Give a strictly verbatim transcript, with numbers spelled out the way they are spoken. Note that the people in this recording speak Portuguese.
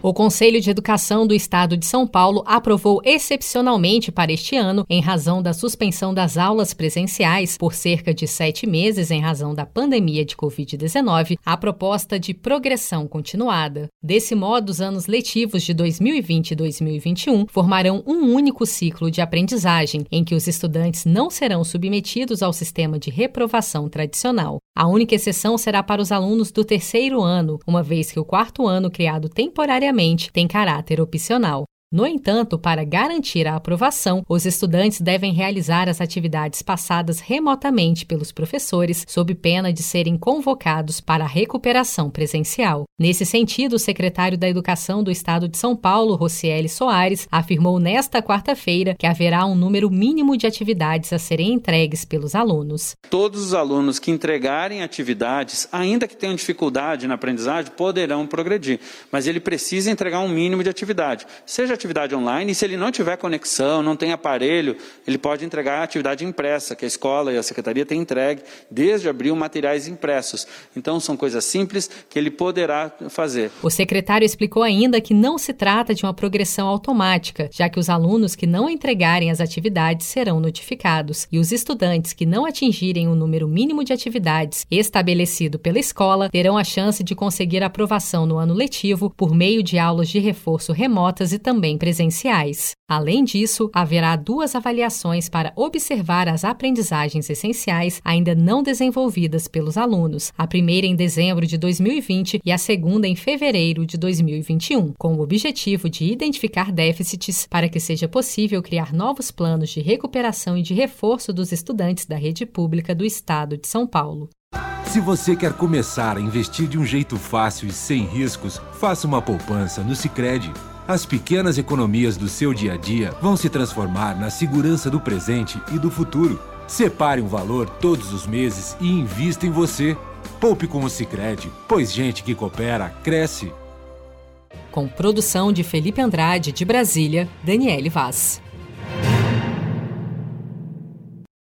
O Conselho de Educação do Estado de São Paulo aprovou excepcionalmente para este ano, em razão da suspensão das aulas presenciais por cerca de sete meses em razão da pandemia de covid dezenove, a proposta de progressão continuada. Desse modo, os anos letivos de dois mil e vinte e dois mil e vinte e um formarão um único ciclo de aprendizagem, em que os estudantes não serão submetidos ao sistema de reprovação tradicional. A única exceção será para os alunos do terceiro ano, uma vez que o quarto ano, criado temporariamente, tem caráter opcional. No entanto, para garantir a aprovação, os estudantes devem realizar as atividades passadas remotamente pelos professores, sob pena de serem convocados para a recuperação presencial. Nesse sentido, o secretário da Educação do Estado de São Paulo, Rocieli Soares, afirmou nesta quarta-feira que haverá um número mínimo de atividades a serem entregues pelos alunos. Todos os alunos que entregarem atividades, ainda que tenham dificuldade na aprendizagem, poderão progredir, mas ele precisa entregar um mínimo de atividade, seja atividade online, e se ele não tiver conexão, não tem aparelho, ele pode entregar a atividade impressa, que a escola e a secretaria têm entregue desde abril materiais impressos. Então, são coisas simples que ele poderá fazer. O secretário explicou ainda que não se trata de uma progressão automática, já que os alunos que não entregarem as atividades serão notificados, e os estudantes que não atingirem o número mínimo de atividades estabelecido pela escola terão a chance de conseguir aprovação no ano letivo por meio de aulas de reforço remotas e também presenciais. Além disso, haverá duas avaliações para observar as aprendizagens essenciais ainda não desenvolvidas pelos alunos, a primeira em dezembro de dois mil e vinte e a segunda em fevereiro de dois mil e vinte e um, com o objetivo de identificar déficits para que seja possível criar novos planos de recuperação e de reforço dos estudantes da rede pública do Estado de São Paulo. Se você quer começar a investir de um jeito fácil e sem riscos, faça uma poupança no Sicredi. As pequenas economias do seu dia a dia vão se transformar na segurança do presente e do futuro. Separe um valor todos os meses e invista em você. Poupe com o Sicredi, pois gente que coopera, cresce. Com produção de Felipe Andrade, de Brasília, Daniele Vaz.